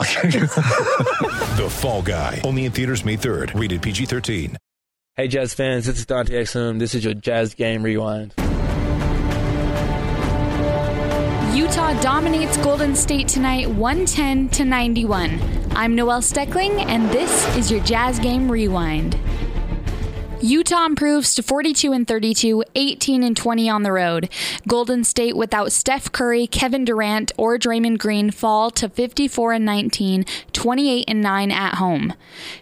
The Fall Guy. Only in theaters May 3rd. Rated PG-13. Hey, Jazz fans. This is Dante Exum. This is your Jazz Game Rewind. Utah dominates Golden State tonight, 110-91. I'm Noelle Steckling, and this is your Jazz Game Rewind. Utah improves to 42-32, 18-20 on the road. Golden State without Steph Curry, Kevin Durant, or Draymond Green fall to 54-19, 28-9 at home.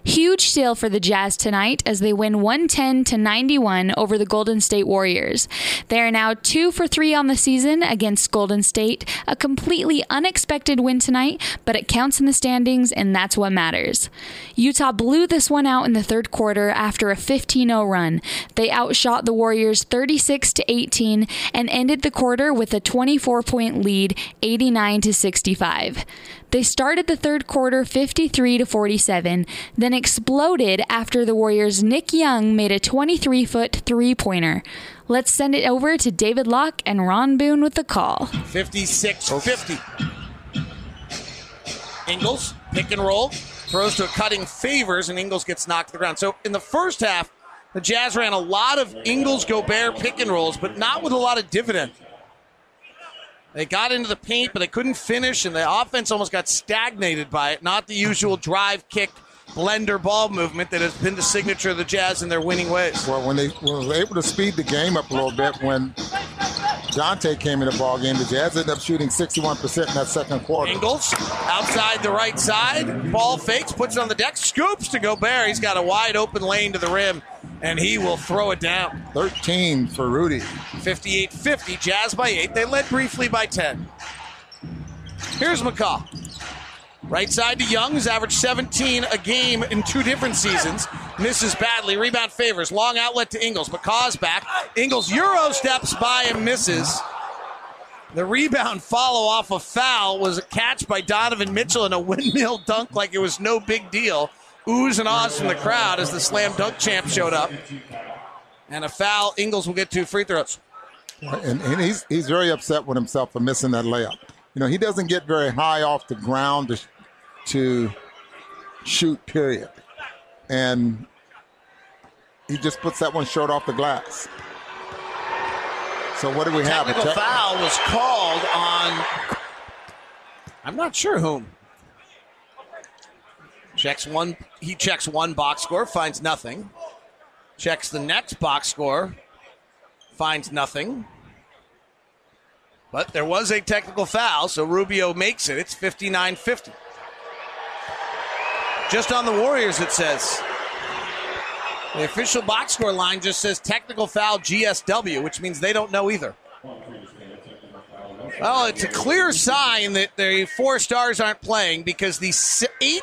Huge steal for the Jazz tonight as they win 110-91 over the Golden State Warriors. They are now 2-for-3 on the season against Golden State, a completely unexpected win tonight, but it counts in the standings, and that's what matters. Utah blew this one out in the third quarter after a 15-0 run. They outshot the Warriors 36-18 and ended the quarter with a 24-point lead, 89-65. They started the third quarter 53-47, then exploded after the Warriors' Nick Young made a 23-foot three-pointer. Let's send it over to David Locke and Ron Boone with the call. 56-50. Ingles, pick and roll. Throws to a cutting Favors, and Ingles gets knocked to the ground. So in the first half, the Jazz ran a lot of Ingles-Gobert pick and rolls, but not with a lot of dividend. They got into the paint, but they couldn't finish, and the offense almost got stagnated by it. Not the usual drive, kick, blender, ball movement that has been the signature of the Jazz in their winning ways. Well, when they were able to speed the game up a little bit, when Dante came in the ball game, the Jazz ended up shooting 61% in that second quarter. Ingles outside the right side, ball fakes, puts it on the deck, scoops to Gobert. He's got a wide open lane to the rim, and he will throw it down. 13 for Rudy. 58-50, Jazz by 8. They led briefly by 10. Here's McCall. Right side to Young, who's averaged 17 a game in two different seasons. Misses badly. Rebound Favors. Long outlet to Ingles. McCaw's back. Ingles Euro steps by and misses. The rebound follow off a foul was a catch by Donovan Mitchell in a windmill dunk like it was no big deal. Oohs and ahs from the crowd as the slam dunk champ showed up. And a foul. Ingles will get two free throws. And he's very upset with himself for missing that layup. You know, he doesn't get very high off the ground to shoot, period. And he just puts that one short off the glass. So what do we have? A technical foul was called on, I'm not sure whom. He checks one box score, finds nothing. Checks the next box score, finds nothing. But there was a technical foul, so Rubio makes it. It's 59-50. Just on the Warriors, it says. The official box score line just says technical foul GSW, which means they don't know either. Well, it's a clear sign that the four stars aren't playing because the 8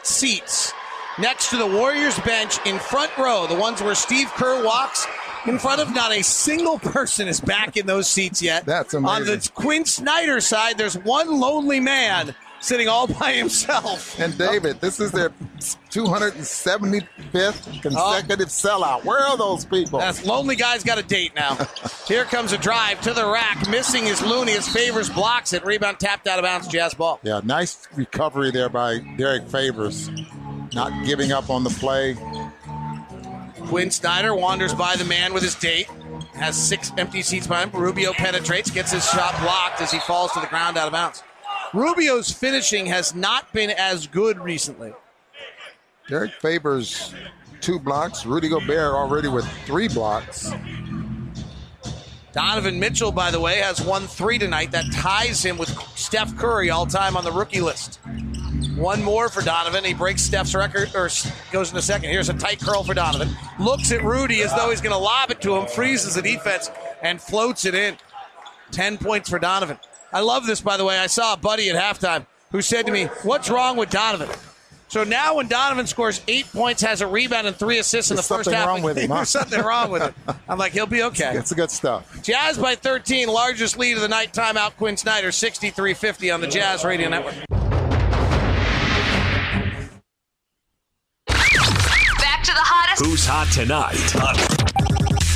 seats next to the Warriors bench in front row, the ones where Steve Kerr walks in front of, not a single person is back in those seats yet. That's amazing. On the Quinn Snyder side, there's one lonely man sitting all by himself. And David, this is their 275th consecutive sellout. Where are those people? That lonely guy's got a date now. Here comes a drive to the rack. Missing is Looney as Favors blocks it. Rebound tapped out of bounds, Jazz ball. Yeah, nice recovery there by Derek Favors. Not giving up on the play. Quinn Snyder wanders by the man with his date. Has 6 empty seats by him. Rubio penetrates, gets his shot blocked as he falls to the ground out of bounds. Rubio's finishing has not been as good recently. Derek Favors, 2 blocks. Rudy Gobert already with 3 blocks. Donovan Mitchell, by the way, has won 3 tonight. That ties him with Steph Curry all-time on the rookie list. One more for Donovan. He breaks Steph's record, or goes into second. Here's a tight curl for Donovan. Looks at Rudy as though he's going to lob it to him, freezes the defense, and floats it in. 10 points for Donovan. I love this, by the way. I saw a buddy at halftime who said to me, what's wrong with Donovan? So now when Donovan scores 8 points, has a rebound and 3 assists in the first half. There's something wrong with him. I'm like, he'll be okay. It's good stuff. Jazz by 13, largest lead of the night. Timeout, Quinn Snyder, 63-50 on the Jazz Radio Network. Back to the hottest. Who's hot tonight?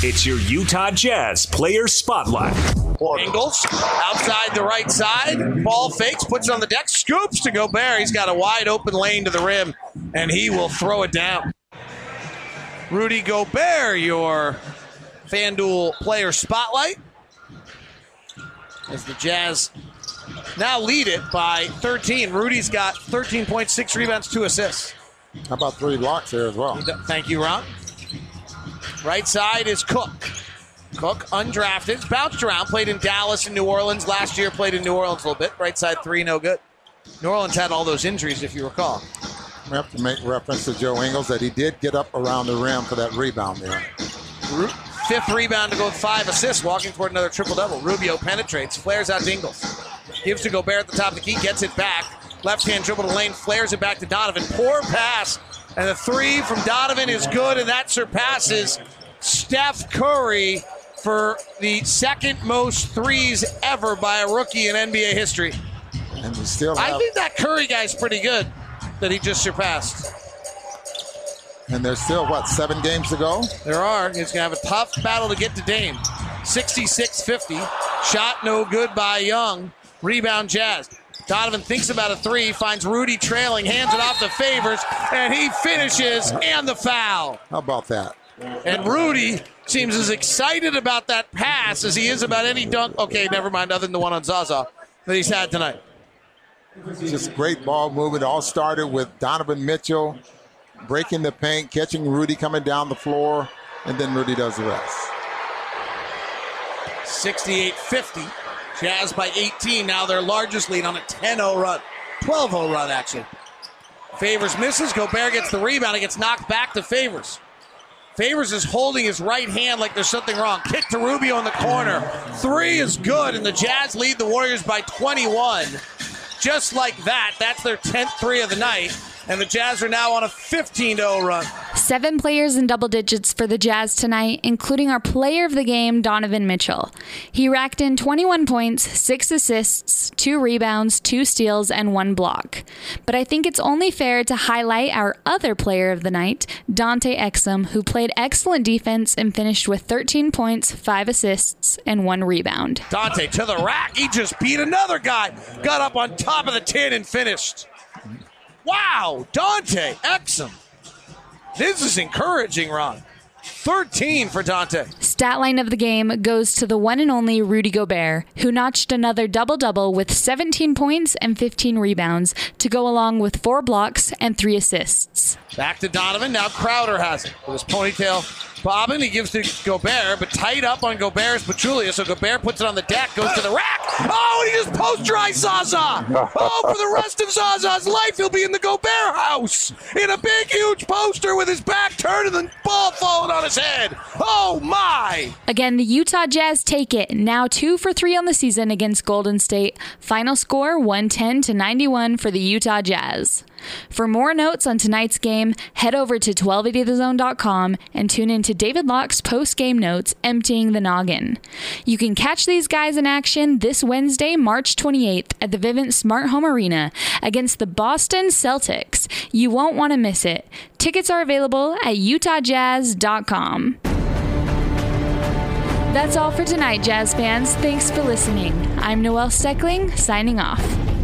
It's your Utah Jazz Player Spotlight. Ingles outside the right side. Ball fakes, puts it on the deck, scoops to Gobert. He's got a wide open lane to the rim, and he will throw it down. Rudy Gobert, your FanDuel Player Spotlight, as the Jazz now lead it by 13. Rudy's got 13.6 rebounds, 2 assists. How about 3 blocks there as well? Thank you, Ron. Right side is Cook. Cook, undrafted, bounced around, played in Dallas and New Orleans. Last year played in New Orleans a little bit. Right side 3, no good. New Orleans had all those injuries, if you recall. We have to make reference to Joe Ingles that he did get up around the rim for that rebound there. 5th rebound to go with 5 assists, walking toward another triple-double. Rubio penetrates, flares out to Ingles. Gives to Gobert at the top of the key, gets it back. Left-hand dribble to lane, flares it back to Donovan. Poor pass, and the 3 from Donovan is good, and that surpasses Steph Curry for the 2nd most 3s ever by a rookie in NBA history. And we still have, I think that Curry guy's pretty good that he just surpassed. And there's still, what, 7 games to go? There are. He's going to have a tough battle to get to Dame. 66-50. Shot no good by Young. Rebound Jazz. Donovan thinks about a 3, finds Rudy trailing, hands it off to Favors, and he finishes, and the foul. How about that? And Rudy seems as excited about that pass as he is about any dunk. Okay, never mind, other than the one on Zaza that he's had tonight. Just great ball movement. All started with Donovan Mitchell breaking the paint, catching Rudy coming down the floor, and then Rudy does the rest. 68-50. Jazz by 18. Now their largest lead on a 10-0 run. 12-0 run, actually. Favors misses. Gobert gets the rebound. It gets knocked back to Favors. Favors is holding his right hand like there's something wrong. Kick to Rubio in the corner. 3 is good, and the Jazz lead the Warriors by 21. Just like that, that's their 10th 3 of the night, and the Jazz are now on a 15-0 run. 7 players in double digits for the Jazz tonight, including our player of the game, Donovan Mitchell. He racked in 21 points, 6 assists, 2 rebounds, 2 steals, and 1 block. But I think it's only fair to highlight our other player of the night, Dante Exum, who played excellent defense and finished with 13 points, 5 assists, and 1 rebound. Dante to the rack. He just beat another guy. Got up on top of the tin and finished. Wow, Dante Exum. This is encouraging, Ron. 13 for Dante. Stat line of the game goes to the one and only Rudy Gobert, who notched another double-double with 17 points and 15 rebounds to go along with 4 blocks and 3 assists. Back to Donovan. Now Crowder has it with his ponytail bobbing. He gives to Gobert, but tight up on Gobert's Pachulia, so Gobert puts it on the deck, goes to the rack. Oh, he just posterized Zaza. Oh, for the rest of Zaza's life, he'll be in the Gobert house in a big, huge poster with his back turned and the ball falling on his head. Oh, my. Again, the Utah Jazz take it. Now 2 for 3 on the season against Golden State. Final score, 110-91 for the Utah Jazz. For more notes on tonight's game, head over to 1280thezone.com and tune in to David Locke's post-game notes, Emptying the Noggin. You can catch these guys in action this Wednesday, March 28th at the Vivint Smart Home Arena against the Boston Celtics. You won't want to miss it. Tickets are available at utahjazz.com. That's all for tonight, Jazz fans. Thanks for listening. I'm Noelle Steckling, signing off.